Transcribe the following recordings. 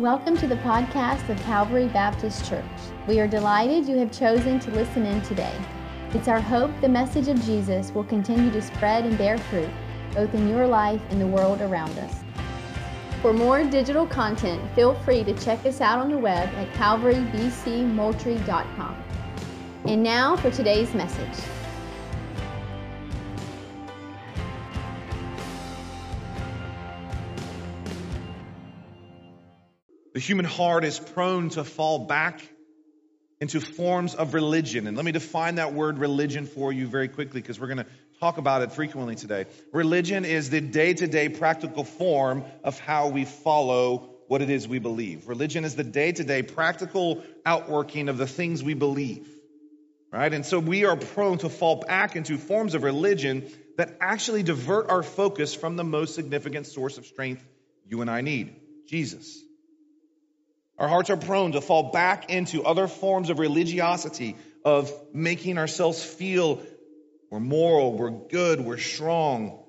Welcome to the podcast of Calvary Baptist Church. We are delighted you have chosen to listen in today. It's our hope the message of Jesus will continue to spread and bear fruit, both in your life and the world around us. For more digital content, feel free to check us out on the web at calvarybcmoultrie.com. And now for today's message. The human heart is prone to fall back into forms of religion. And let me define that word religion for you very quickly, because we're going to talk about it frequently today. Religion is the day-to-day practical form of how we follow what it is we believe. Religion is the day-to-day practical outworking of the things we believe, right? And so we are prone to fall back into forms of religion that actually divert our focus from the most significant source of strength you and I need, Jesus. Our hearts are prone to fall back into other forms of religiosity, of making ourselves feel we're moral, we're good, we're strong.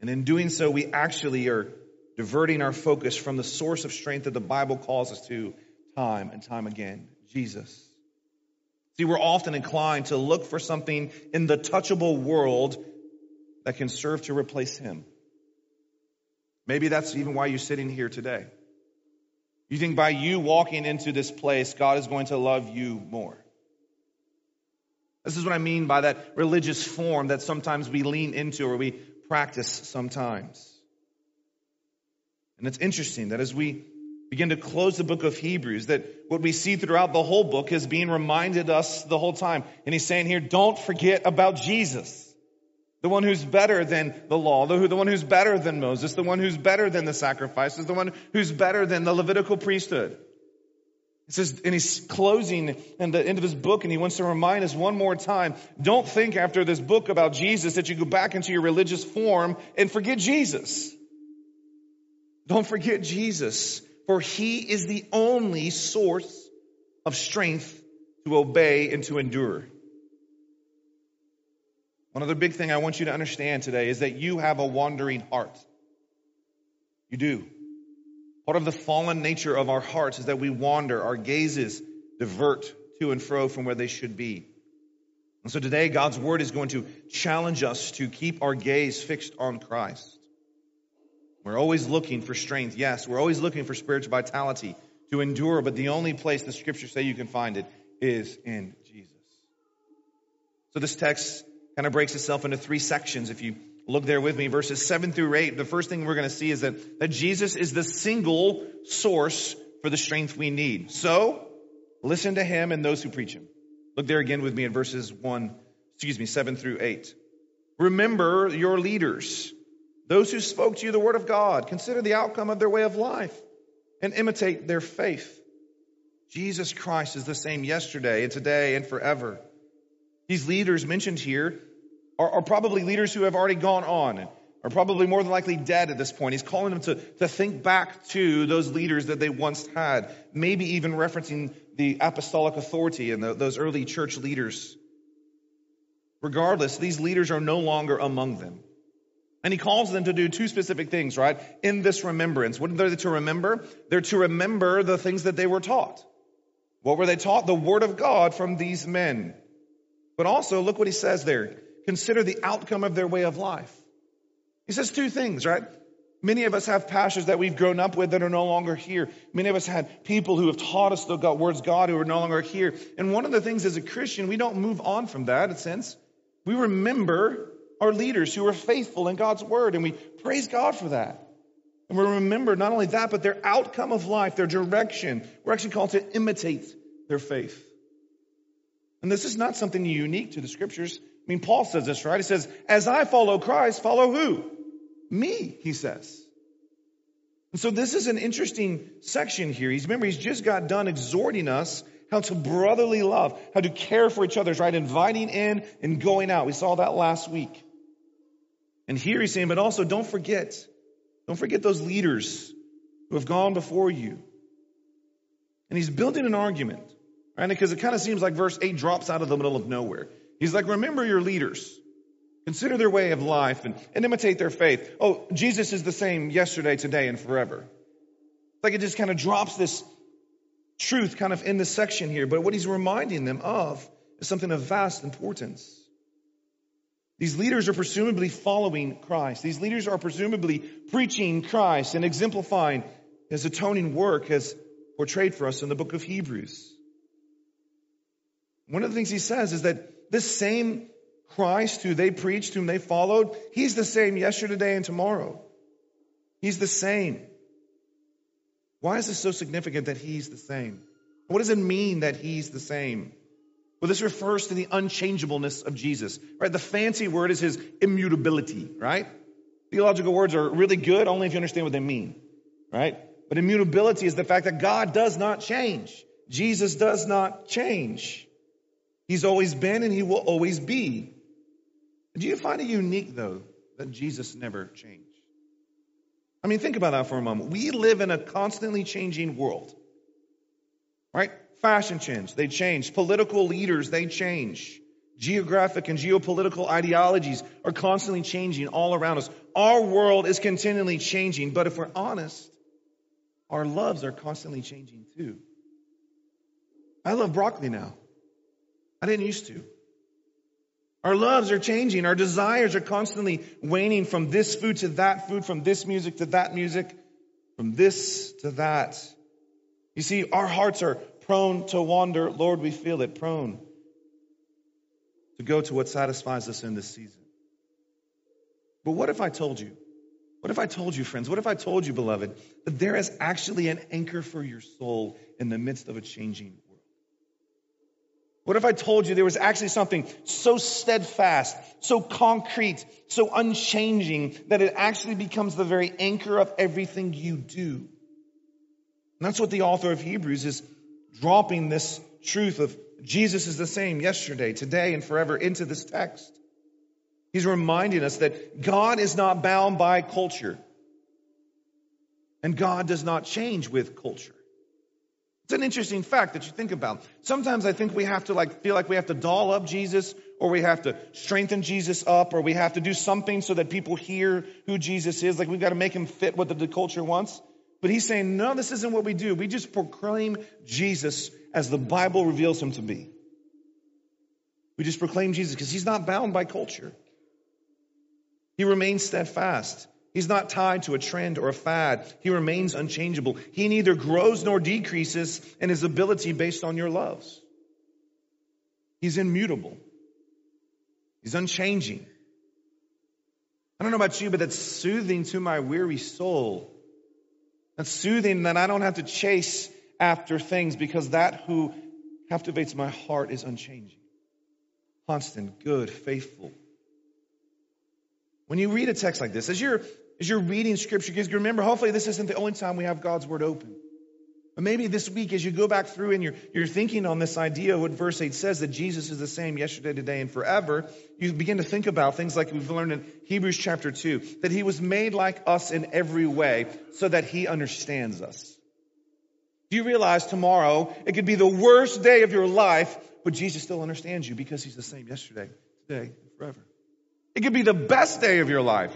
And in doing so, we actually are diverting our focus from the source of strength that the Bible calls us to time and time again, Jesus. See, we're often inclined to look for something in the touchable world that can serve to replace him. Maybe that's even why you're sitting here today. You think by you walking into this place, God is going to love you more. This is what I mean by that religious form that sometimes we lean into or we practice sometimes. And it's interesting that as we begin to close the book of Hebrews, that what we see throughout the whole book is being reminded us the whole time. And he's saying here, don't forget about Jesus. The one who's better than the law, the one who's better than Moses, the one who's better than the sacrifices, the one who's better than the Levitical priesthood. It says, and he's closing at the end of his book, and he wants to remind us one more time, don't think after this book about Jesus that you go back into your religious form and forget Jesus. Don't forget Jesus, for he is the only source of strength to obey and to endure. One other big thing I want you to understand today is that you have a wandering heart. You do. Part of the fallen nature of our hearts is that we wander. Our gazes divert to and fro from where they should be. And so today, God's word is going to challenge us to keep our gaze fixed on Christ. We're always looking for strength. Yes, we're always looking for spiritual vitality to endure. But the only place the scriptures say you can find it is in Jesus. So this text kind of breaks itself into three sections. If you look there with me, verses 7 through 8, the first thing we're going to see is that Jesus is the single source for the strength we need. So listen to him and those who preach him. Look there again with me in verses 7 through 8. Remember your leaders, those who spoke to you the word of God. Consider the outcome of their way of life and imitate their faith. Jesus Christ is the same yesterday and today and forever. These leaders mentioned here are probably leaders who have already gone on and are probably more than likely dead at this point. He's calling them to think back to those leaders that they once had, maybe even referencing the apostolic authority and those early church leaders. Regardless, these leaders are no longer among them. And he calls them to do two specific things, right? In this remembrance. What are they to remember? They're to remember the things that they were taught. What were they taught? The word of God from these men. But also, look what he says there. Consider the outcome of their way of life. He says two things, right? Many of us have pastors that we've grown up with that are no longer here. Many of us had people who have taught us the words of God who are no longer here. And one of the things as a Christian, we don't move on from that, in a sense. We remember our leaders who were faithful in God's word, and we praise God for that. And we remember not only that, but their outcome of life, their direction. We're actually called to imitate their faith. And this is not something unique to the scriptures. I mean, Paul says this, right? He says, as I follow Christ, follow who? Me, he says. And so this is an interesting section here. He's just got done exhorting us how to brotherly love, how to care for each other, right? Inviting in and going out. We saw that last week. And here he's saying, but also don't forget those leaders who have gone before you. And he's building an argument. Right? Because it kind of seems like verse 8 drops out of the middle of nowhere. He's like, remember your leaders. Consider their way of life and imitate their faith. Oh, Jesus is the same yesterday, today, and forever. It's like it just kind of drops this truth kind of in this section here. But what he's reminding them of is something of vast importance. These leaders are presumably following Christ. These leaders are presumably preaching Christ and exemplifying his atoning work as portrayed for us in the book of Hebrews. One of the things he says is that this same Christ who they preached, whom they followed, he's the same yesterday, today, and tomorrow. He's the same. Why is this so significant that he's the same? What does it mean that he's the same? Well, this refers to the unchangeableness of Jesus, right? The fancy word is his immutability, right? Theological words are really good only if you understand what they mean, right? But immutability is the fact that God does not change. Jesus does not change. He's always been and he will always be. Do you find it unique, though, that Jesus never changed? I mean, think about that for a moment. We live in a constantly changing world, right? Fashion change, they change. Political leaders, they change. Geographic and geopolitical ideologies are constantly changing all around us. Our world is continually changing, but if we're honest, our loves are constantly changing too. I love broccoli now. I didn't used to. Our loves are changing. Our desires are constantly waning from this food to that food, from this music to that music, from this to that. You see, our hearts are prone to wander. Lord, we feel it. Prone to go to what satisfies us in this season. But what if I told you? What if I told you, friends? What if I told you, beloved, that there is actually an anchor for your soul in the midst of a changing world? What if I told you there was actually something so steadfast, so concrete, so unchanging that it actually becomes the very anchor of everything you do? And that's what the author of Hebrews is dropping, this truth of Jesus is the same yesterday, today, and forever into this text. He's reminding us that God is not bound by culture. And God does not change with culture. It's an interesting fact that you think about. Sometimes I think we have to feel like we have to doll up Jesus, or we have to strengthen Jesus up, or we have to do something so that people hear who Jesus is. Like we've got to make him fit what the culture wants. But he's saying, no, this isn't what we do. We just proclaim Jesus as the Bible reveals him to be. We just proclaim Jesus because he's not bound by culture. He remains steadfast. He's not tied to a trend or a fad. He remains unchangeable. He neither grows nor decreases in his ability based on your loves. He's immutable. He's unchanging. I don't know about you, but that's soothing to my weary soul. That's soothing that I don't have to chase after things, because that who captivates my heart is unchanging, constant, good, faithful. When you read a text like this, as you're reading scripture, because remember, hopefully this isn't the only time we have God's word open. But maybe this week, as you go back through and you're thinking on this idea of what verse 8 says, that Jesus is the same yesterday, today, and forever, you begin to think about things like we've learned in Hebrews chapter 2, that he was made like us in every way so that he understands us. Do you realize tomorrow, it could be the worst day of your life, but Jesus still understands you because he's the same yesterday, today, and forever. It could be the best day of your life,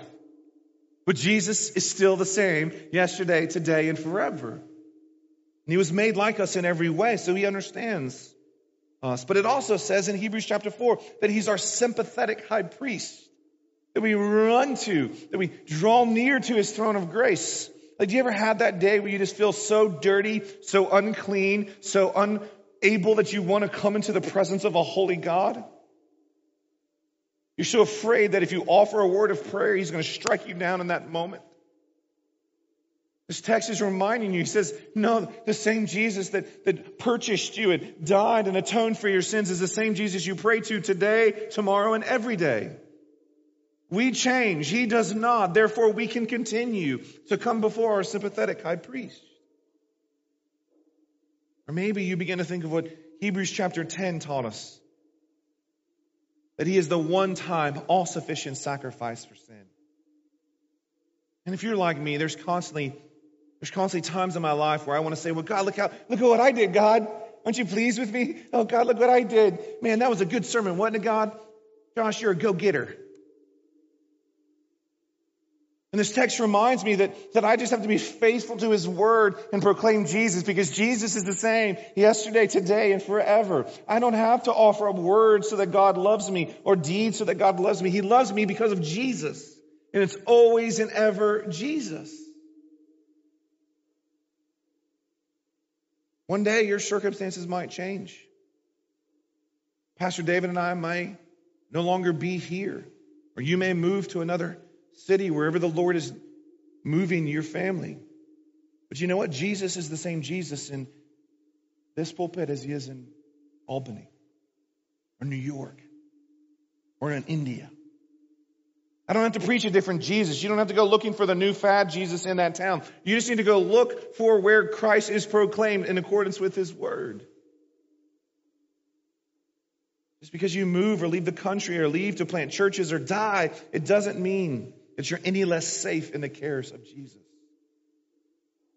but Jesus is still the same yesterday, today, and forever. And he was made like us in every way, so he understands us. But it also says in Hebrews chapter 4 that he's our sympathetic high priest, that we run to, that we draw near to his throne of grace. Like, do you ever have that day where you just feel so dirty, so unclean, so unable that you want to come into the presence of a holy God? You're so afraid that if you offer a word of prayer, he's going to strike you down in that moment. This text is reminding you, he says, no, the same Jesus that purchased you and died and atoned for your sins is the same Jesus you pray to today, tomorrow, and every day. We change. He does not. Therefore, we can continue to come before our sympathetic high priest. Or maybe you begin to think of what Hebrews chapter 10 taught us, that he is the one-time, all-sufficient sacrifice for sin. And if you're like me, there's constantly times in my life where I want to say, well, God, look at what I did, God. Aren't you pleased with me? Oh, God, look what I did. Man, that was a good sermon, wasn't it, God? Josh, you're a go-getter. And this text reminds me that I just have to be faithful to his word and proclaim Jesus, because Jesus is the same yesterday, today, and forever. I don't have to offer up words so that God loves me or deeds so that God loves me. He loves me because of Jesus. And it's always and ever Jesus. One day your circumstances might change. Pastor David and I may no longer be here, or you may move to another city, wherever the Lord is moving your family. But you know what? Jesus is the same Jesus in this pulpit as he is in Albany or New York or in India. I don't have to preach a different Jesus. You don't have to go looking for the new fad Jesus in that town. You just need to go look for where Christ is proclaimed in accordance with his word. Just because you move or leave the country or leave to plant churches or die, it doesn't mean that you're any less safe in the cares of Jesus.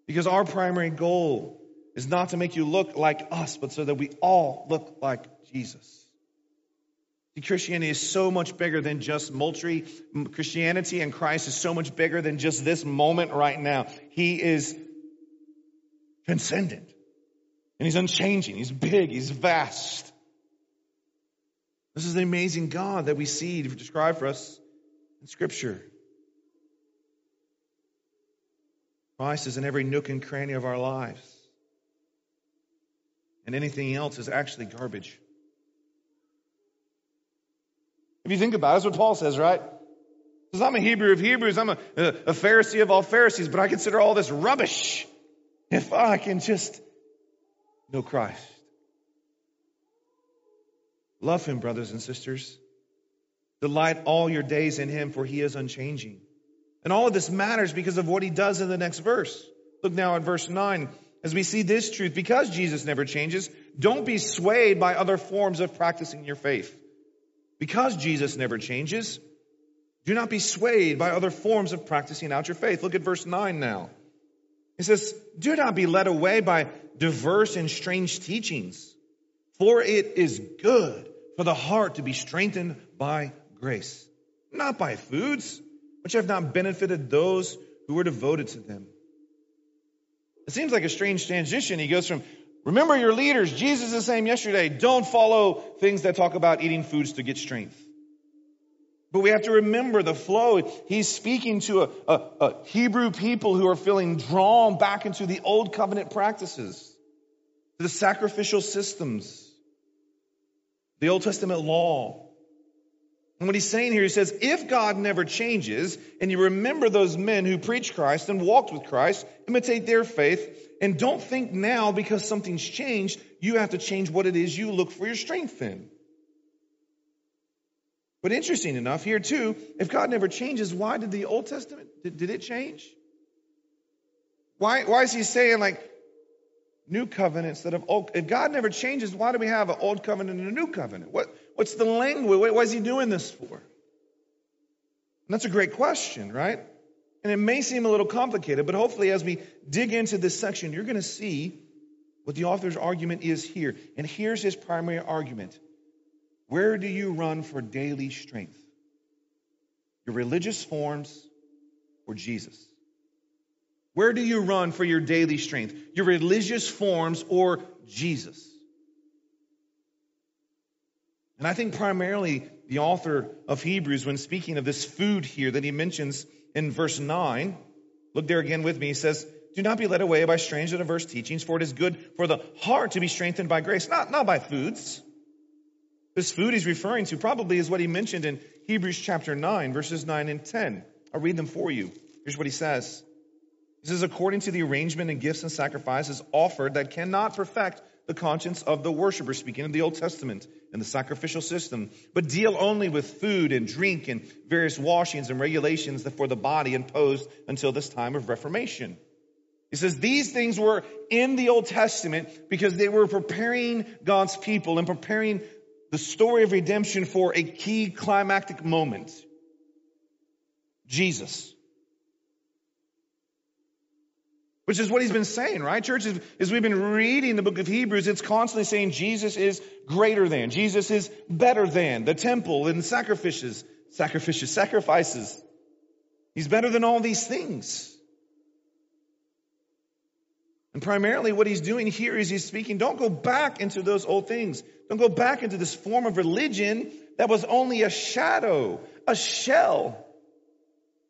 Because our primary goal is not to make you look like us, but so that we all look like Jesus. See, Christianity is so much bigger than just Moultrie. Christianity and Christ is so much bigger than just this moment right now. He is transcendent, and he's unchanging. He's big. He's vast. This is the amazing God that we see described for us in Scripture. Christ is in every nook and cranny of our lives. And anything else is actually garbage. If you think about it, that's what Paul says, right? He says, I'm a Hebrew of Hebrews. I'm a Pharisee of all Pharisees, but I consider all this rubbish if I can just know Christ. Love him, brothers and sisters. Delight all your days in him, for he is unchanging. And all of this matters because of what he does in the next verse. Look now at verse 9. As we see this truth, because Jesus never changes, don't be swayed by other forms of practicing your faith. Because Jesus never changes, do not be swayed by other forms of practicing out your faith. Look at verse 9 now. It says, do not be led away by diverse and strange teachings, for it is good for the heart to be strengthened by grace, not by foods which have not benefited those who were devoted to them. It seems like a strange transition. He goes from, remember your leaders, Jesus is the same yesterday, don't follow things that talk about eating foods to get strength. But we have to remember the flow. He's speaking to a Hebrew people who are feeling drawn back into the old covenant practices, to the sacrificial systems, the Old Testament law. And what he's saying here, he says, if God never changes, and you remember those men who preached Christ and walked with Christ, imitate their faith, and don't think now because something's changed, you have to change what it is you look for your strength in. But interesting enough here too, if God never changes, why did the Old Testament, did it change? Why is he saying like new covenant instead of old? If God never changes, why do we have an old covenant and a new covenant? What's the language? What is he doing this for? And that's a great question, right? And it may seem a little complicated, but hopefully as we dig into this section, you're going to see what the author's argument is here. And here's his primary argument. Where do you run for daily strength? Your religious forms or Jesus? Where do you run for your daily strength? Your religious forms or Jesus? And I think primarily the author of Hebrews, when speaking of this food here that he mentions in verse 9, look there again with me, he says, do not be led away by strange and diverse teachings, for it is good for the heart to be strengthened by grace, not by foods. This food he's referring to probably is what he mentioned in Hebrews chapter 9, verses 9 and 10. I'll read them for you. Here's what he says. He says, according to the arrangement and gifts and sacrifices offered that cannot perfect the conscience of the worshiper, speaking of the Old Testament and the sacrificial system, but deal only with food and drink and various washings and regulations for the body imposed until this time of Reformation. He says these things were in the Old Testament because they were preparing God's people and preparing the story of redemption for a key climactic moment, Jesus. Which is what he's been saying, right? Church, as we've been reading the book of Hebrews, it's constantly saying Jesus is greater than, Jesus is better than the temple and sacrifices. He's better than all these things. And primarily what he's doing here is he's speaking, don't go back into those old things. Don't go back into this form of religion that was only a shadow, a shell,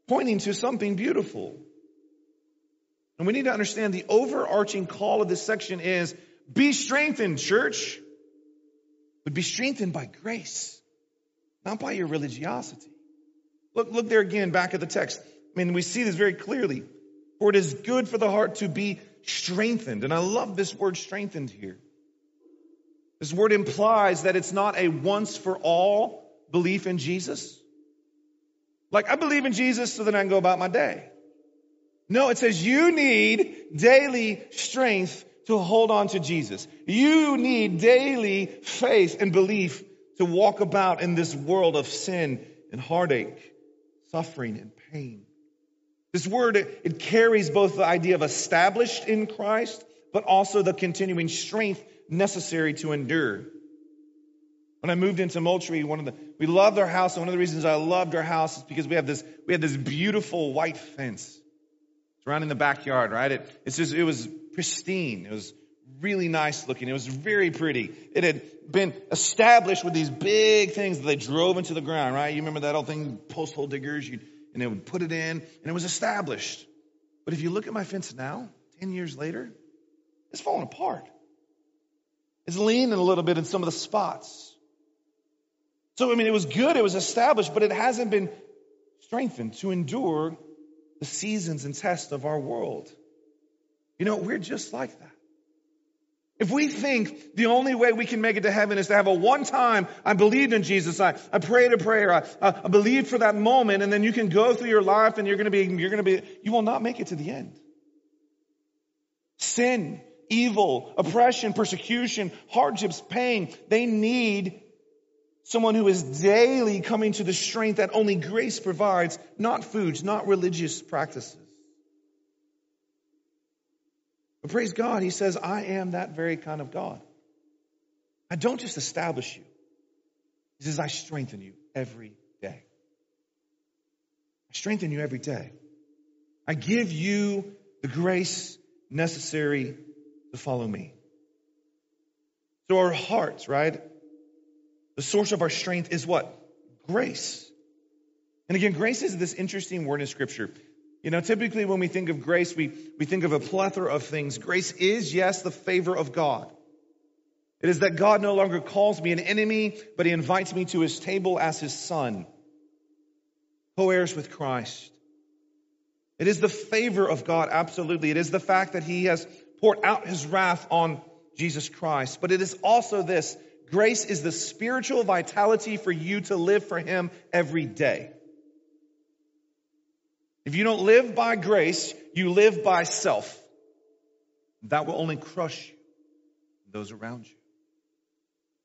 pointing to something beautiful. And we need to understand the overarching call of this section is, be strengthened, church. But be strengthened by grace, not by your religiosity. Look there again, back at the text. I mean, we see this very clearly. For it is good for the heart to be strengthened. And I love this word strengthened here. This word implies that it's not a once for all belief in Jesus. Like, I believe in Jesus so that I can go about my day. No, it says you need daily strength to hold on to Jesus. You need daily faith and belief to walk about in this world of sin and heartache, suffering and pain. This word, it carries both the idea of established in Christ, but also the continuing strength necessary to endure. When I moved into Moultrie, we loved our house, and one of the reasons I loved our house is because we had this beautiful white fence surrounding the backyard, right? It was pristine. It was really nice looking. It was very pretty. It had been established with these big things that they drove into the ground, right? You remember that old thing, post hole diggers, and they would put it in, and it was established. But if you look at my fence now, 10 years later, it's falling apart. It's leaning a little bit in some of the spots. So, I mean, it was good, it was established, but it hasn't been strengthened to endure the seasons and tests of our world. You know, we're just like that. If we think the only way we can make it to heaven is to have a one time, I believed in Jesus, I prayed a prayer, I believed for that moment, and then you can go through your life and you will not make it to the end. Sin, evil, oppression, persecution, hardships, pain, they need someone who is daily coming to the strength that only grace provides, not foods, not religious practices. But praise God, he says, I am that very kind of God. I don't just establish you. He says, I strengthen you every day. I strengthen you every day. I give you the grace necessary to follow me. So our hearts, right? The source of our strength is what? Grace. And again, grace is this interesting word in Scripture. You know, typically when we think of grace, we think of a plethora of things. Grace is, yes, the favor of God. It is that God no longer calls me an enemy, but he invites me to his table as his son, co-heirs with Christ. It is the favor of God, absolutely. It is the fact that he has poured out his wrath on Jesus Christ. But it is also this, grace is the spiritual vitality for you to live for him every day. If you don't live by grace, you live by self. That will only crush you and those around you.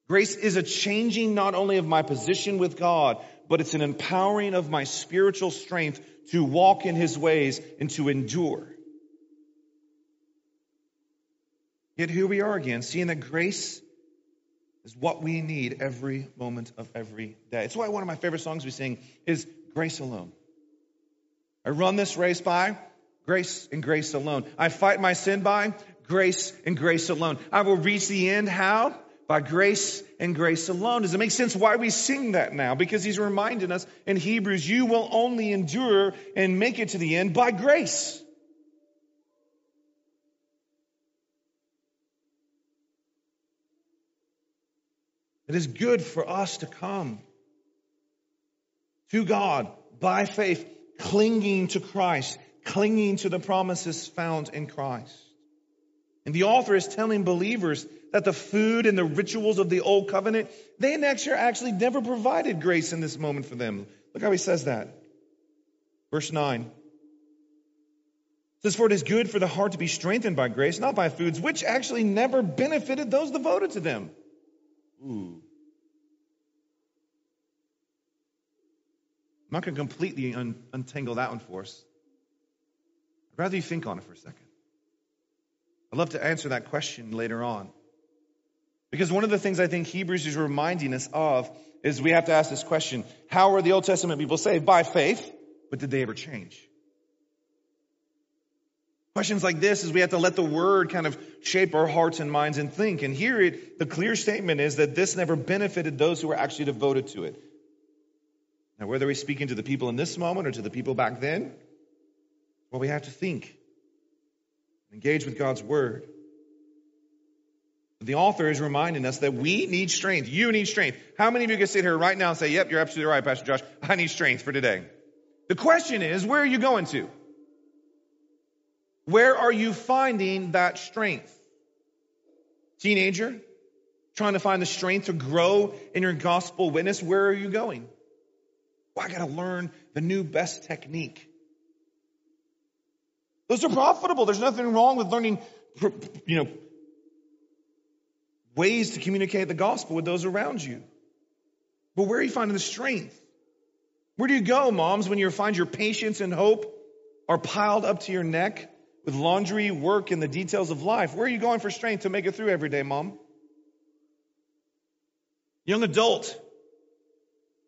Grace is a changing not only of my position with God, but it's an empowering of my spiritual strength to walk in his ways and to endure. Yet here we are again, seeing that grace is what we need every moment of every day. It's why one of my favorite songs we sing is Grace Alone. I run this race by grace and grace alone. I fight my sin by grace and grace alone. I will reach the end how? By grace and grace alone. Does it make sense why we sing that now? Because he's reminding us in Hebrews, you will only endure and make it to the end by grace. It is good for us to come to God by faith, clinging to Christ, clinging to the promises found in Christ. And the author is telling believers that the food and the rituals of the old covenant, they actually never provided grace in this moment for them. Look how he says that. Verse 9. It says, for it is good for the heart to be strengthened by grace, not by foods, which actually never benefited those devoted to them. Ooh. I'm not going to completely untangle that one for us. I'd rather you think on it for a second. I'd love to answer that question later on. Because one of the things I think Hebrews is reminding us of is we have to ask this question. How were the Old Testament people saved? By faith. But did they ever change? Questions like this is we have to let the word kind of shape our hearts and minds and think. And here the clear statement is that this never benefited those who were actually devoted to it. Now, whether we're speaking to the people in this moment or to the people back then, well, we have to think and engage with God's word. The author is reminding us that we need strength. You need strength. How many of you can sit here right now and say, yep, you're absolutely right, Pastor Josh. I need strength for today. The question is, where are you going to? Where are you finding that strength? Teenager, trying to find the strength to grow in your gospel witness, where are you going? Well, I got to learn the new best technique. Those are profitable. There's nothing wrong with learning, ways to communicate the gospel with those around you. But where are you finding the strength? Where do you go, moms, when you find your patience and hope are piled up to your neck with laundry, work, and the details of life? Where are you going for strength to make it through every day, mom? Young adult,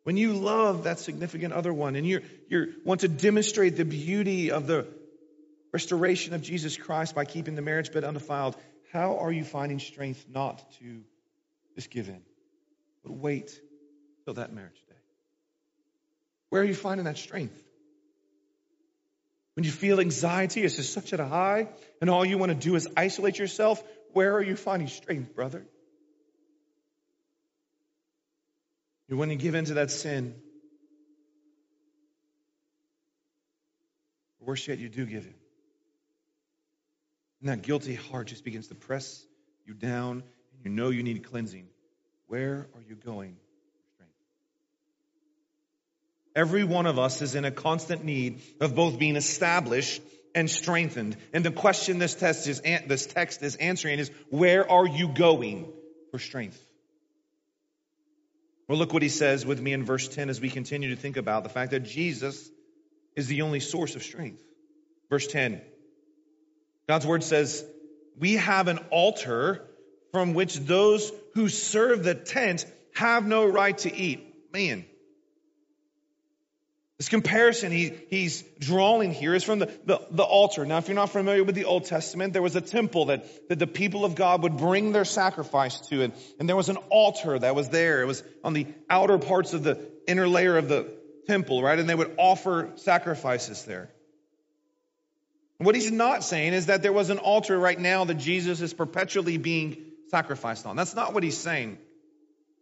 when you love that significant other one and you want to demonstrate the beauty of the restoration of Jesus Christ by keeping the marriage bed undefiled, how are you finding strength not to just give in, but wait till that marriage day? Where are you finding that strength? When you feel anxiety is just such at a high and all you want to do is isolate yourself, where are you finding strength, brother? You want to give in to that sin. Worse yet, you do give in. And that guilty heart just begins to press you down, and you know you need cleansing. Where are you going for strength? Every one of us is in a constant need of both being established and strengthened. And the question this text is answering is, where are you going for strength? Well, look what he says with me in verse 10 as we continue to think about the fact that Jesus is the only source of strength. Verse 10. God's word says, we have an altar from which those who serve the tent have no right to eat. Man, this comparison he's drawing here is from the altar. Now, if you're not familiar with the Old Testament, there was a temple that the people of God would bring their sacrifice to. And there was an altar that was there. It was on the outer parts of the inner layer of the temple, right? And they would offer sacrifices there. What he's not saying is that there was an altar right now that Jesus is perpetually being sacrificed on. That's not what he's saying.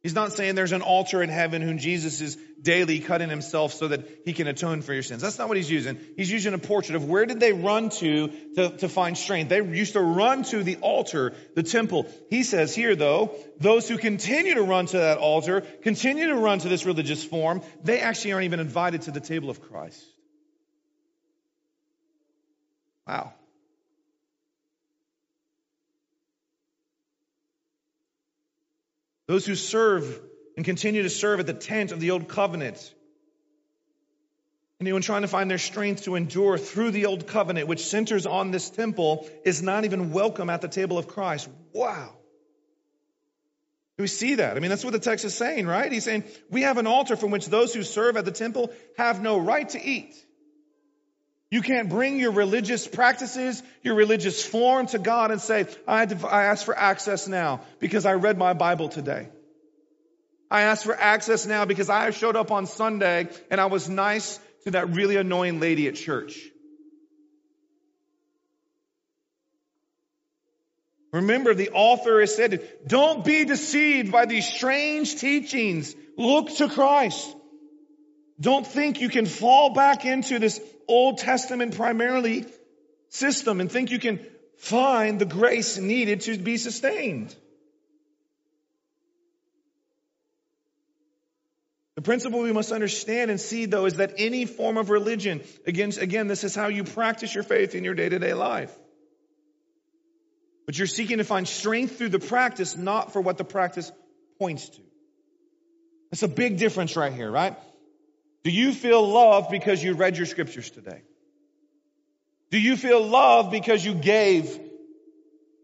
He's not saying there's an altar in heaven whom Jesus is daily cutting himself so that he can atone for your sins. That's not what he's using. He's using a portrait of where did they run to find strength. They used to run to the altar, the temple. He says here, though, those who continue to run to that altar, continue to run to this religious form, they actually aren't even invited to the table of Christ. Wow. Those who serve and continue to serve at the tent of the old covenant. Anyone trying to find their strength to endure through the old covenant, which centers on this temple, is not even welcome at the table of Christ. Wow. Do we see that? I mean, that's what the text is saying, right? He's saying, we have an altar from which those who serve at the temple have no right to eat. You can't bring your religious practices, your religious form to God and say, I ask for access now because I read my Bible today. I ask for access now because I showed up on Sunday and I was nice to that really annoying lady at church. Remember, the author has said, don't be deceived by these strange teachings. Look to Christ. Don't think you can fall back into this Old Testament primarily system and think you can find the grace needed to be sustained. The principle we must understand and see, though, is that any form of religion, again, this is how you practice your faith in your day-to-day life. But you're seeking to find strength through the practice, not for what the practice points to. That's a big difference right here, right? Do you feel loved because you read your scriptures today? Do you feel loved because you gave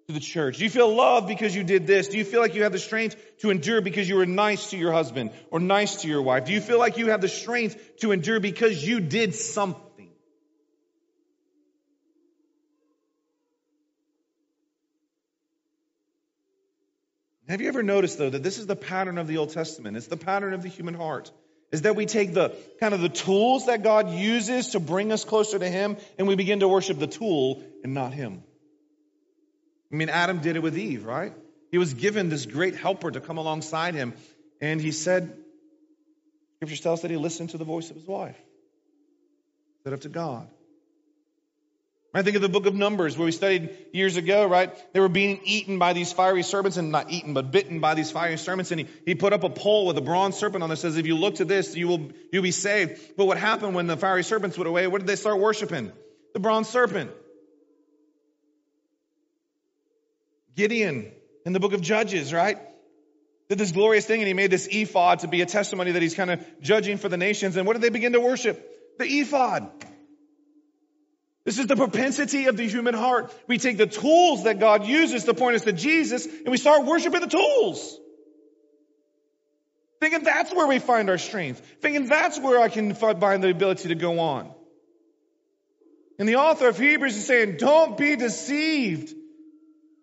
to the church? Do you feel loved because you did this? Do you feel like you have the strength to endure because you were nice to your husband or nice to your wife? Do you feel like you have the strength to endure because you did something? Have you ever noticed, though, that this is the pattern of the Old Testament? It's the pattern of the human heart. Is that we take the kind of the tools that God uses to bring us closer to him, and we begin to worship the tool and not him. I mean, Adam did it with Eve, right? He was given this great helper to come alongside him. And he said, Scripture tells us that he listened to the voice of his wife. Set up to God. I think of the book of Numbers where we studied years ago, right? They were being eaten by these fiery serpents, and not eaten, but bitten by these fiery serpents. And he put up a pole with a bronze serpent on it. It says, if you look to this, you'll be saved. But what happened when the fiery serpents went away? What did they start worshiping? The bronze serpent. Gideon in the book of Judges, right? Did this glorious thing, and he made this ephod to be a testimony that he's kind of judging for the nations. And what did they begin to worship? The ephod. This is the propensity of the human heart. We take the tools that God uses to point us to Jesus, and we start worshiping the tools. Thinking that's where we find our strength. Thinking that's where I can find the ability to go on. And the author of Hebrews is saying, don't be deceived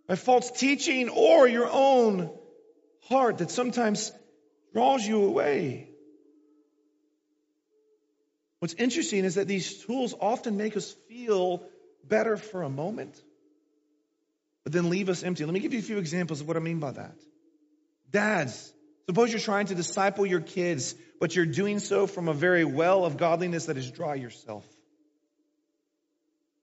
by false teaching or your own heart that sometimes draws you away. What's interesting is that these tools often make us feel better for a moment, but then leave us empty. Let me give you a few examples of what I mean by that. Dads, suppose you're trying to disciple your kids, but you're doing so from a very well of godliness that is dry yourself.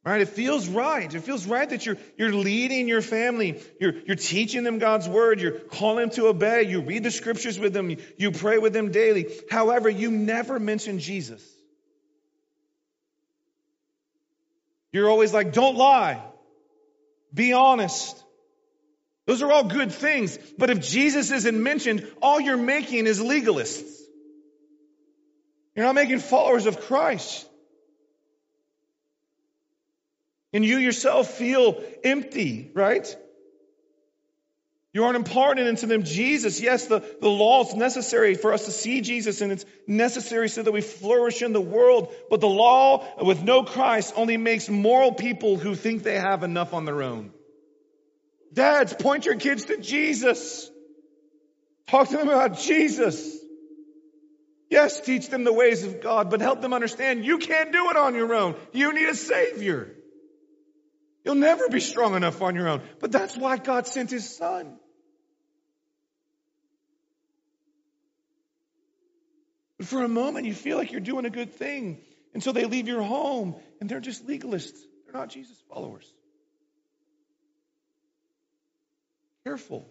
All right, it feels right. It feels right that you're leading your family. You're teaching them God's word. You're calling them to obey. You read the scriptures with them. You pray with them daily. However, you never mention Jesus. You're always like, don't lie. Be honest. Those are all good things. But if Jesus isn't mentioned, all you're making is legalists. You're not making followers of Christ. And you yourself feel empty, right? You aren't imparting into them Jesus. Yes, the law is necessary for us to see Jesus, and it's necessary so that we flourish in the world. But the law with no Christ only makes moral people who think they have enough on their own. Dads, point your kids to Jesus. Talk to them about Jesus. Yes, teach them the ways of God, but help them understand you can't do it on your own. You need a Savior. You'll never be strong enough on your own. But that's why God sent his son. But for a moment, you feel like you're doing a good thing. And so they leave your home, and they're just legalists. They're not Jesus followers. Careful.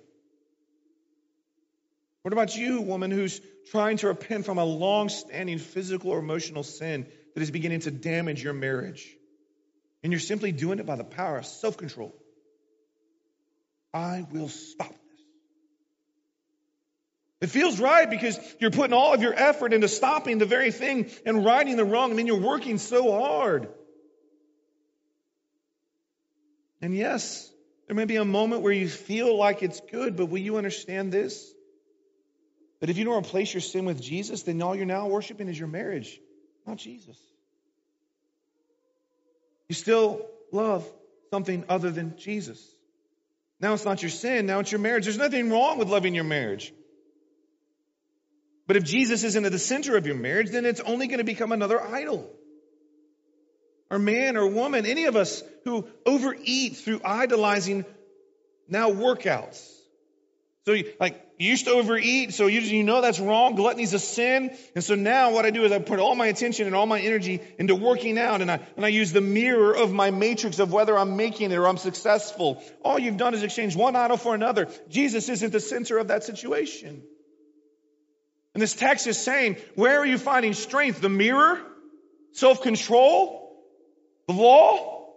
What about you, woman, who's trying to repent from a long-standing physical or emotional sin that is beginning to damage your marriage? And you're simply doing it by the power of self-control. I will stop this. It feels right because you're putting all of your effort into stopping the very thing and righting the wrong. I mean, you're working so hard. And yes, there may be a moment where you feel like it's good, but will you understand this? That if you don't replace your sin with Jesus, then all you're now worshiping is your marriage, not Jesus. You still love something other than Jesus. Now it's not your sin. Now it's your marriage. There's nothing wrong with loving your marriage. But if Jesus isn't at the center of your marriage, then it's only going to become another idol. Or man or woman, any of us who overeat through idolizing now workouts. So you used to overeat, so you know that's wrong. Gluttony is a sin. And so now what I do is I put all my attention and all my energy into working out, and I use the mirror of my matrix of whether I'm making it or I'm successful. All you've done is exchange one idol for another. Jesus isn't the center of that situation. And this text is saying, where are you finding strength? The mirror? Self-control? The law?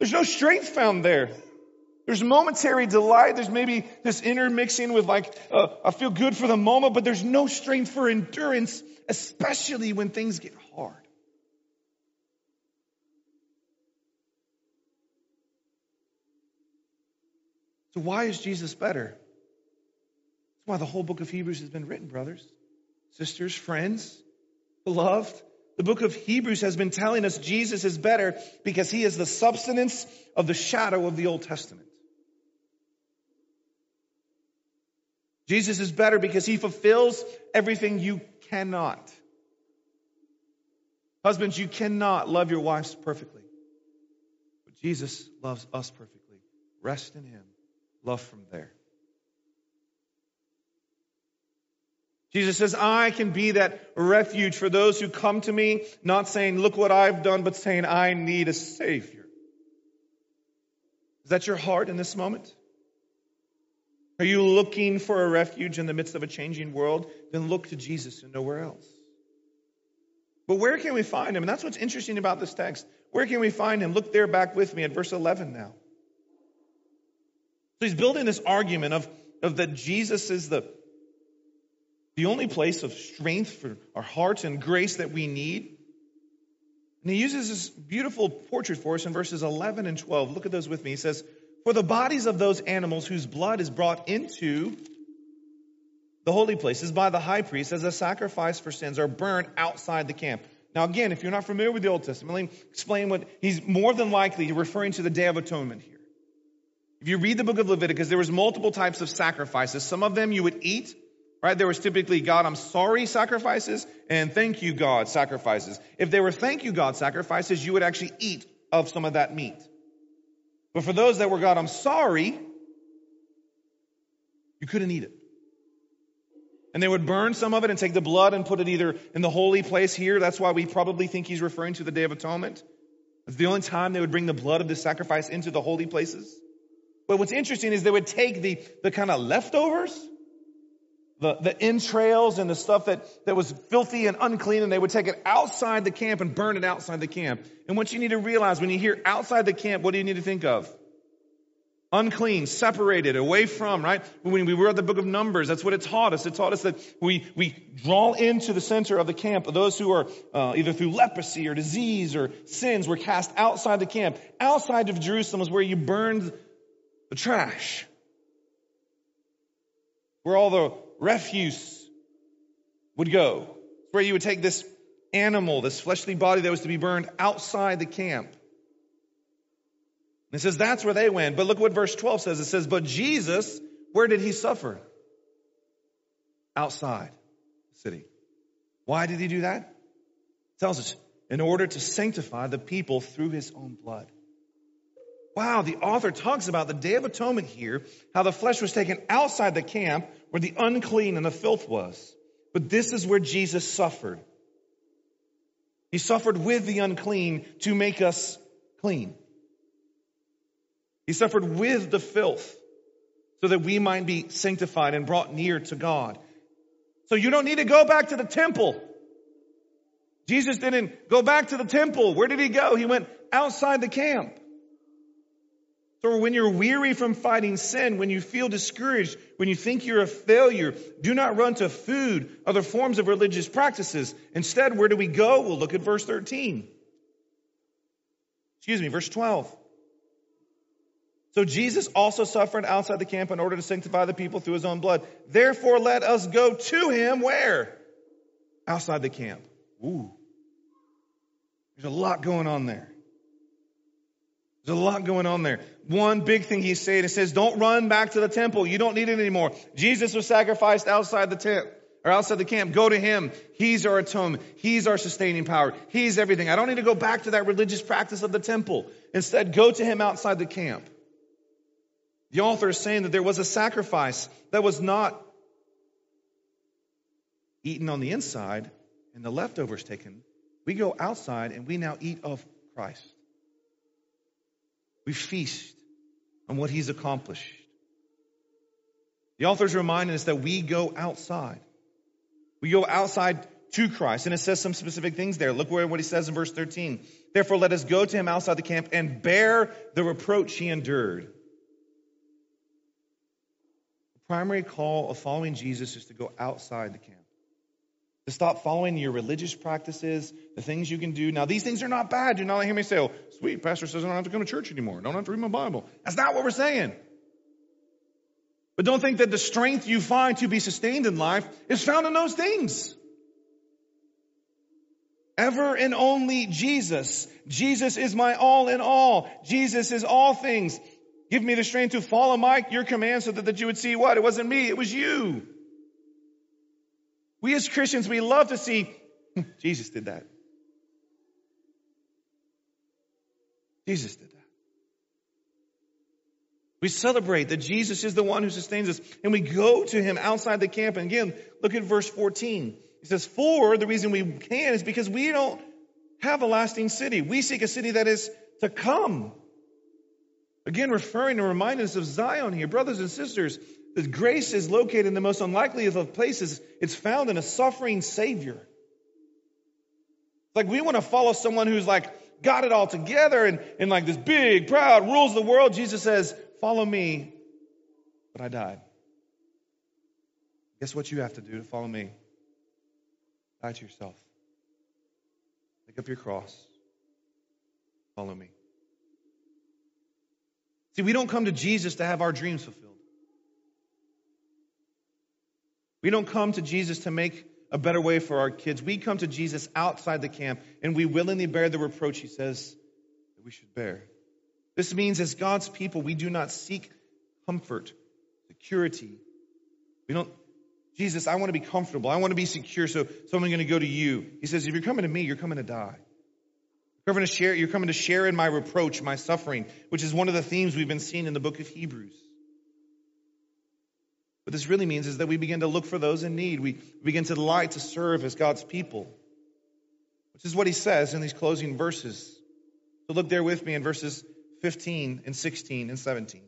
There's no strength found there. There's momentary delight. There's maybe this intermixing with I feel good for the moment, but there's no strength for endurance, especially when things get hard. So why is Jesus better? That's why the whole book of Hebrews has been written, brothers, sisters, friends, beloved. The book of Hebrews has been telling us Jesus is better because he is the substance of the shadow of the Old Testament. Jesus is better because he fulfills everything you cannot. Husbands, you cannot love your wives perfectly. But Jesus loves us perfectly. Rest in him. Love from there. Jesus says, I can be that refuge for those who come to me, not saying, look what I've done, but saying, I need a Savior. Is that your heart in this moment? Are you looking for a refuge in the midst of a changing world? Then look to Jesus and nowhere else. But where can we find him? And that's what's interesting about this text. Where can we find him? Look there back with me at verse 11 now. So he's building this argument of that Jesus is the only place of strength for our hearts and grace that we need. And he uses this beautiful portrait for us in verses 11 and 12. Look at those with me. He says, for the bodies of those animals whose blood is brought into the holy places by the high priest as a sacrifice for sins are burned outside the camp. Now, again, if you're not familiar with the Old Testament, let me explain what he's more than likely referring to the Day of Atonement here. If you read the book of Leviticus, there was multiple types of sacrifices. Some of them you would eat. Right? There was typically God, I'm sorry sacrifices and thank you God sacrifices. If they were thank you God sacrifices, you would actually eat of some of that meat. But for those that were God, I'm sorry, you couldn't eat it. And they would burn some of it and take the blood and put it either in the holy place here. That's why we probably think he's referring to the Day of Atonement. It's the only time they would bring the blood of the sacrifice into the holy places. But what's interesting is they would take the kind of leftovers, the entrails and the stuff that was filthy and unclean, and they would take it outside the camp and burn it outside the camp. And what you need to realize when you hear outside the camp, what do you need to think of? Unclean, separated, away from, right? When we were at the book of Numbers, that's what it taught us. It taught us that we draw into the center of the camp. Those who are either through leprosy or disease or sins were cast outside the camp. Outside of Jerusalem is where you burned the trash, where all the refuse would go, where you would take this animal, this fleshly body that was to be burned outside the camp. And it says that's where they went. But look what verse 12 says. It says, but Jesus, where did he suffer? Outside the city. Why did he do that? It tells us, in order to sanctify the people through his own blood. Wow, the author talks about the Day of Atonement here, how the flesh was taken outside the camp where the unclean and the filth was. But this is where Jesus suffered. He suffered with the unclean to make us clean. He suffered with the filth so that we might be sanctified and brought near to God. So you don't need to go back to the temple. Jesus didn't go back to the temple. Where did he go? He went outside the camp. Or when you're weary from fighting sin, when you feel discouraged, when you think you're a failure, do not run to food, other forms of religious practices. Instead, where do we go? We'll look at verse 13. Verse 12. So Jesus also suffered outside the camp in order to sanctify the people through his own blood. Therefore, let us go to him. Where? Outside the camp. Ooh. There's a lot going on there. There's a lot going on there. One big thing he's saying, it says, don't run back to the temple. You don't need it anymore. Jesus was sacrificed outside the tent or outside the camp. Go to him. He's our atonement. He's our sustaining power. He's everything. I don't need to go back to that religious practice of the temple. Instead, go to him outside the camp. The author is saying that there was a sacrifice that was not eaten on the inside and the leftovers taken. We go outside and we now eat of Christ. We feast on what he's accomplished. The author's reminding us that we go outside. We go outside to Christ. And it says some specific things there. Look what he says in verse 13. Therefore, let us go to him outside the camp and bear the reproach he endured. The primary call of following Jesus is to go outside the camp. To stop following your religious practices, the things you can do. Now, these things are not bad. Do not hear me say, oh, sweet, pastor says I don't have to come to church anymore. I don't have to read my Bible. That's not what we're saying. But don't think that the strength you find to be sustained in life is found in those things. Ever and only Jesus. Jesus is my all in all. Jesus is all things. Give me the strength to follow your command so that you would see what? It wasn't me, it was you. We as Christians, we love to see, Jesus did that. Jesus did that. We celebrate that Jesus is the one who sustains us, and we go to him outside the camp. And again, look at verse 14. It says, for the reason we can is because we don't have a lasting city. We seek a city that is to come. Again, referring and reminding us of Zion here. Brothers and sisters, the grace is located in the most unlikely of places. It's found in a suffering Savior. It's like we want to follow someone who's like got it all together and like this big, proud, rules the world. Jesus says, follow me, but I died. Guess what you have to do to follow me? Die to yourself. Pick up your cross. Follow me. See, we don't come to Jesus to have our dreams fulfilled. We don't come to Jesus to make a better way for our kids. We come to Jesus outside the camp, and we willingly bear the reproach he says that we should bear. This means as God's people, we do not seek comfort, security. We don't, Jesus, I want to be comfortable. I want to be secure, so I'm going to go to you. He says, if you're coming to me, you're coming to die. You're coming to share in my reproach, my suffering, which is one of the themes we've been seeing in the book of Hebrews. What this really means is that we begin to look for those in need. We begin to delight to serve as God's people, which is what he says in these closing verses. So look there with me in verses 15 and 16 and 17.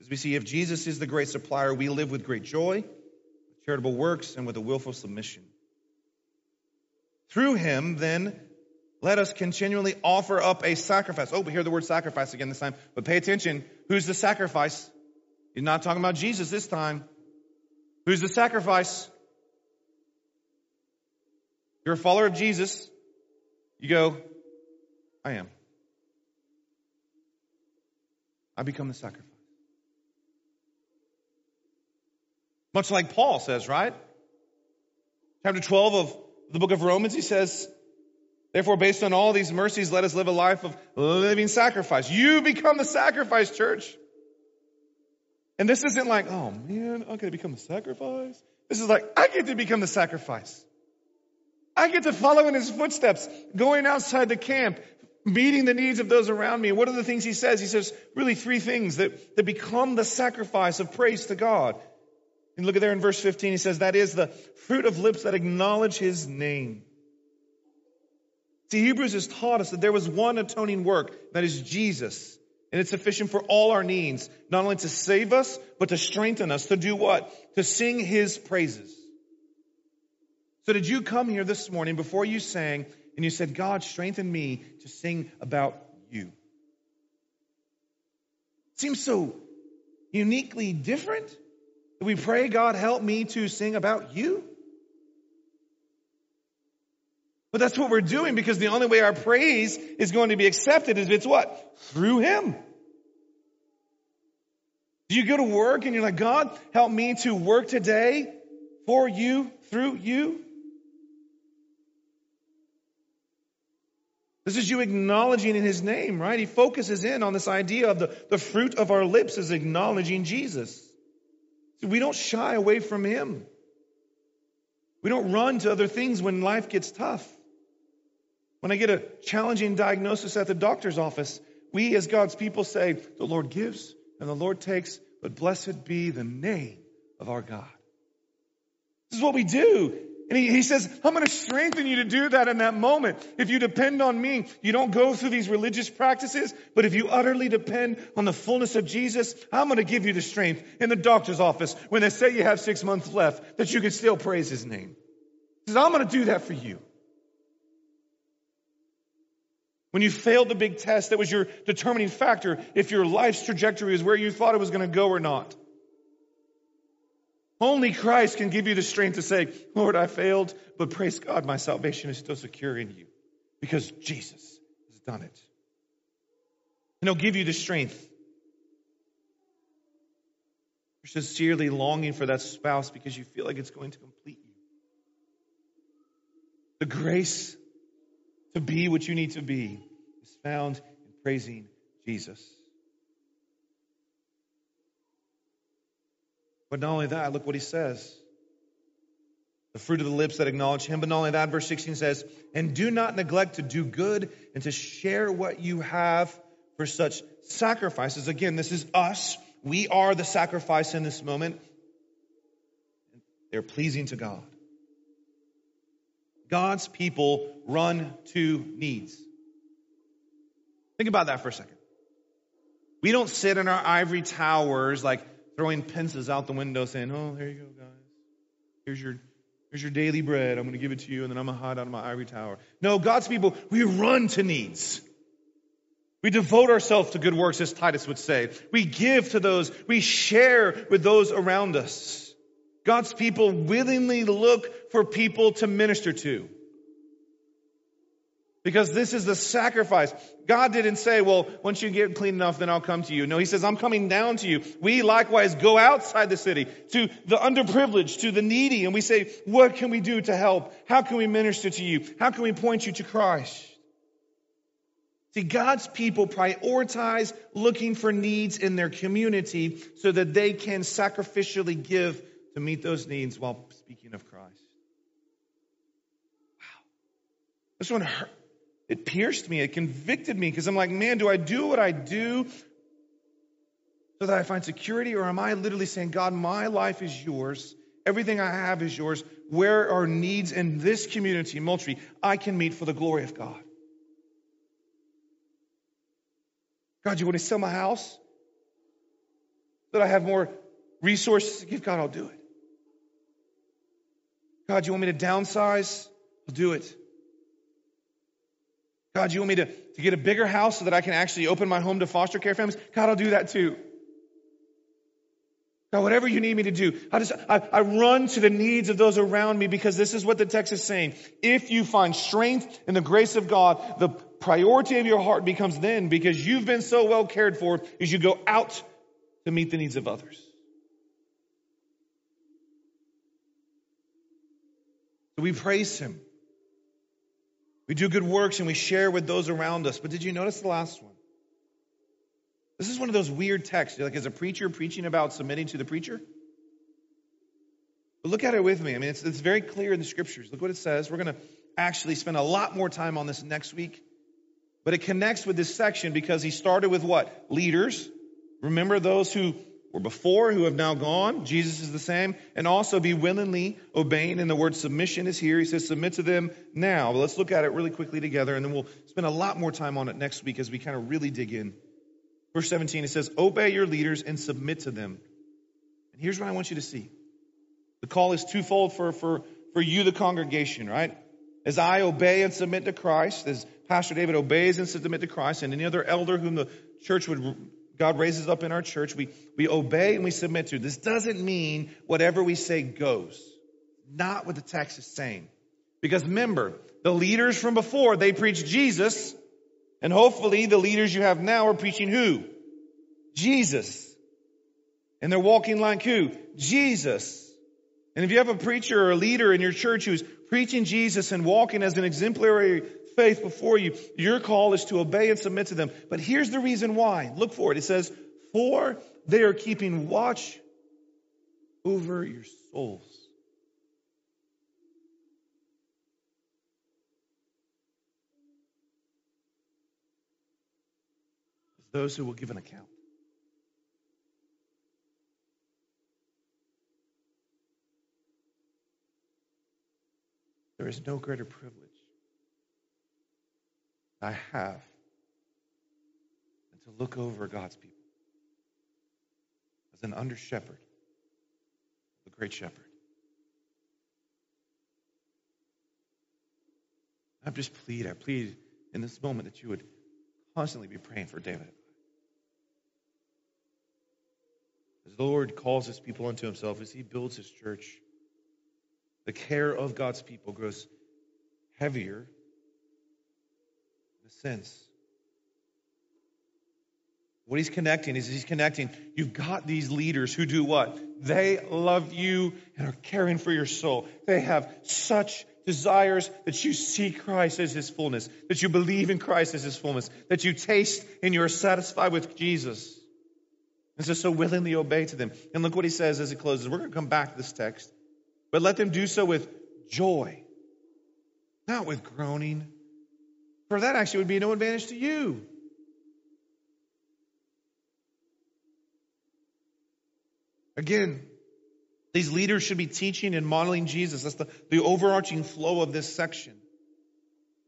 As we see, if Jesus is the great supplier, we live with great joy, with charitable works, and with a willful submission. Through him, then, let us continually offer up a sacrifice. Oh, we hear the word sacrifice again this time. But pay attention. Who's the sacrifice? You're not talking about Jesus this time. Who's the sacrifice? You're a follower of Jesus. You go, I am. I become the sacrifice. Much like Paul says, right? Chapter 12 of the book of Romans, he says, therefore, based on all these mercies, let us live a life of living sacrifice. You become the sacrifice, church. And this isn't like, oh man, I get to become the sacrifice. This is like, I get to become the sacrifice. I get to follow in his footsteps, going outside the camp, meeting the needs of those around me. What are the things he says? He says really three things that become the sacrifice of praise to God. And look at there in verse 15. He says, that is the fruit of lips that acknowledge his name. See, Hebrews has taught us that there was one atoning work, that is Jesus. And it's sufficient for all our needs, not only to save us, but to strengthen us. To do what? To sing his praises. So did you come here this morning before you sang, and you said, God, strengthen me to sing about you? It seems so uniquely different that we pray, God, help me to sing about you. But that's what we're doing, because the only way our praise is going to be accepted is it's what? Through him. Do you go to work and you're like, God, help me to work today for you, through you? This is you acknowledging in his name, right? He focuses in on this idea of the fruit of our lips is acknowledging Jesus. So we don't shy away from him. We don't run to other things when life gets tough. When I get a challenging diagnosis at the doctor's office, we as God's people say, the Lord gives and the Lord takes, but blessed be the name of our God. This is what we do. And he says, I'm going to strengthen you to do that in that moment. If you depend on me, you don't go through these religious practices, but if you utterly depend on the fullness of Jesus, I'm going to give you the strength in the doctor's office when they say you have 6 months left, that you can still praise his name. He says, I'm going to do that for you. When you failed the big test, that was your determining factor if your life's trajectory is where you thought it was going to go or not. Only Christ can give you the strength to say, Lord, I failed, but praise God, my salvation is still secure in you because Jesus has done it. And he'll give you the strength. Your sincerely longing for that spouse because you feel like it's going to complete you. The grace to be what you need to be is found in praising Jesus. But not only that, look what he says. The fruit of the lips that acknowledge him. But not only that, verse 16 says, and do not neglect to do good and to share what you have for such sacrifices. Again, this is us. We are the sacrifice in this moment. They're pleasing to God. God's people run to needs. Think about that for a second. We don't sit in our ivory towers like throwing pincers out the window saying, oh, here you go, guys. Here's your daily bread. I'm going to give it to you, and then I'm going to hide out of my ivory tower. No, God's people, we run to needs. We devote ourselves to good works, as Titus would say. We give to those. We share with those around us. God's people willingly look for people to minister to. Because this is the sacrifice. God didn't say, well, once you get clean enough, then I'll come to you. No, he says, I'm coming down to you. We likewise go outside the city to the underprivileged, to the needy. And we say, what can we do to help? How can we minister to you? How can we point you to Christ? See, God's people prioritize looking for needs in their community so that they can sacrificially give to meet those needs while speaking of Christ. Wow. This one hurt. It pierced me. It convicted me because I'm like, man, do I do what I do so that I find security? Or am I literally saying, God, my life is yours. Everything I have is yours. Where are needs in this community, Moultrie, I can meet for the glory of God? God, you want to sell my house so that I have more resources to give? God, I'll do it. God, you want me to downsize? I'll do it. God, you want me to get a bigger house so that I can actually open my home to foster care families? God, I'll do that too. God, whatever you need me to do, I run to the needs of those around me because this is what the text is saying. If you find strength in the grace of God, the priority of your heart becomes then, because you've been so well cared for, is you go out to meet the needs of others. So we praise him. We do good works and we share with those around us. But did you notice the last one? This is one of those weird texts. You're like, is a preacher preaching about submitting to the preacher? But look at it with me. I mean, it's very clear in the scriptures. Look what it says. We're going to actually spend a lot more time on this next week. But it connects with this section because he started with what? Leaders. Remember those who were before, who have now gone. Jesus is the same. And also be willingly obeying. And the word submission is here. He says, submit to them now. But let's look at it really quickly together. And then we'll spend a lot more time on it next week as we kind of really dig in. Verse 17, it says, obey your leaders and submit to them. And here's what I want you to see. The call is twofold for you, the congregation, right? As I obey and submit to Christ, as Pastor David obeys and submits to Christ, and any other elder whom the church would... God raises up in our church, we obey and we submit to. This doesn't mean whatever we say goes. Not what the text is saying. Because remember, the leaders from before, they preached Jesus. And hopefully the leaders you have now are preaching who? Jesus. And they're walking like who? Jesus. And if you have a preacher or a leader in your church who's preaching Jesus and walking as an exemplary faith before you, your call is to obey and submit to them. But here's the reason why. Look for it. It says, for they are keeping watch over your souls. It's those who will give an account. There is no greater privilege I have and to look over God's people as an under shepherd, the great shepherd. I plead in this moment that you would constantly be praying for David. As the Lord calls his people unto himself, as he builds his church, the care of God's people grows heavier sense What he's connecting is he's connecting. You've got these leaders who do what? They love you and are caring for your soul. They have such desires that you see Christ as his fullness, that you believe in Christ as his fullness, that you taste and you're satisfied with Jesus. And so willingly obey to them. And look what he says as he closes. We're going to come back to this text. But let them do so with joy, not with groaning. For that actually would be no advantage to you. Again, these leaders should be teaching and modeling Jesus. That's the overarching flow of this section.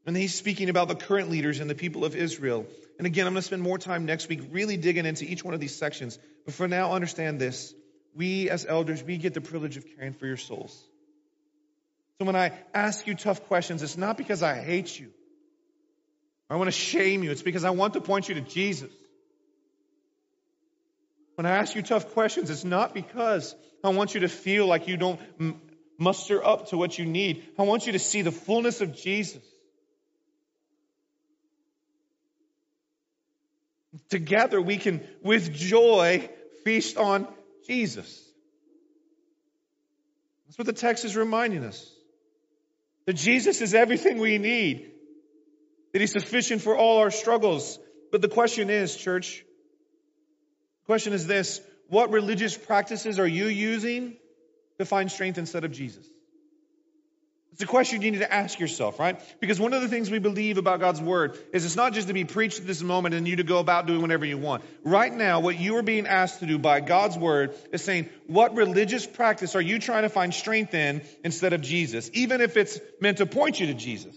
And he's speaking about the current leaders and the people of Israel. And again, I'm going to spend more time next week really digging into each one of these sections. But for now, understand this. We as elders, we get the privilege of caring for your souls. So when I ask you tough questions, it's not because I hate you. I want to shame you. It's because I want to point you to Jesus. When I ask you tough questions, it's not because I want you to feel like you don't muster up to what you need. I want you to see the fullness of Jesus. Together we can, with joy, feast on Jesus. That's what the text is reminding us. That Jesus is everything we need. That he's sufficient for all our struggles. But the question is, church, the question is this. What religious practices are you using to find strength instead of Jesus? It's a question you need to ask yourself, right? Because one of the things we believe about God's word is it's not just to be preached at this moment and you to go about doing whatever you want. Right now, what you are being asked to do by God's word is saying, what religious practice are you trying to find strength in instead of Jesus? Even if it's meant to point you to Jesus.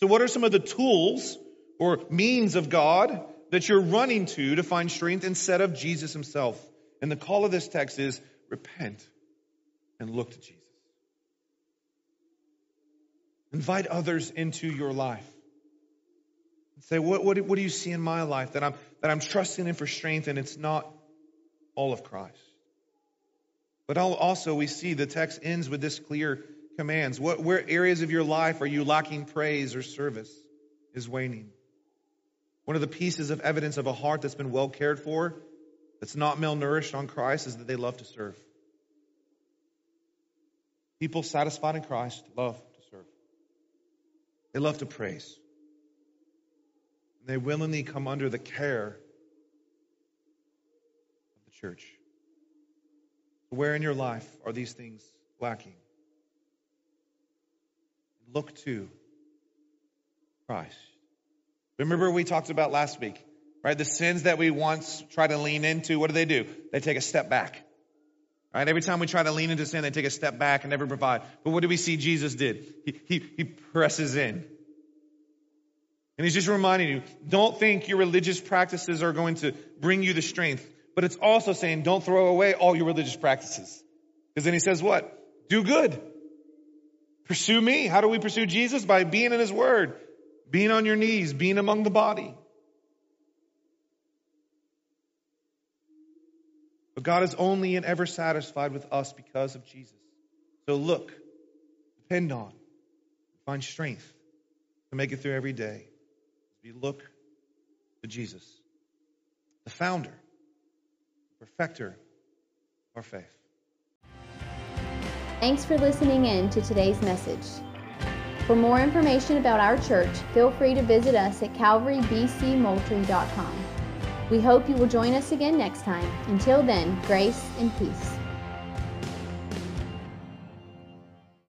So what are some of the tools or means of God that you're running to find strength instead of Jesus himself? And the call of this text is repent. And look to Jesus. Invite others into your life. And say, what do you see in my life that I'm trusting in for strength, and it's not all of Christ? But also we see the text ends with this clear commands. Where areas of your life are you lacking praise or service is waning? One of the pieces of evidence of a heart that's been well cared for, that's not malnourished on Christ, is that they love to serve. People satisfied in Christ love to serve. They love to praise. And they willingly come under the care of the church. Where in your life are these things lacking? Look to Christ. Remember we talked about last week, right? The sins that we once try to lean into, what do? They take a step back. Right? Every time we try to lean into sin, they take a step back and never provide. But what do we see Jesus did? He presses in. And he's just reminding you, don't think your religious practices are going to bring you the strength. But it's also saying, don't throw away all your religious practices. Because then he says what? Do good. Pursue me. How do we pursue Jesus? By being in his word. Being on your knees. Being among the body. But God is only and ever satisfied with us because of Jesus. So look, depend on, find strength to make it through every day. We look to Jesus, the founder, perfecter of our faith. Thanks for listening in to today's message. For more information about our church, feel free to visit us at calvarybcmoultrie.com. We hope you will join us again next time. Until then, grace and peace.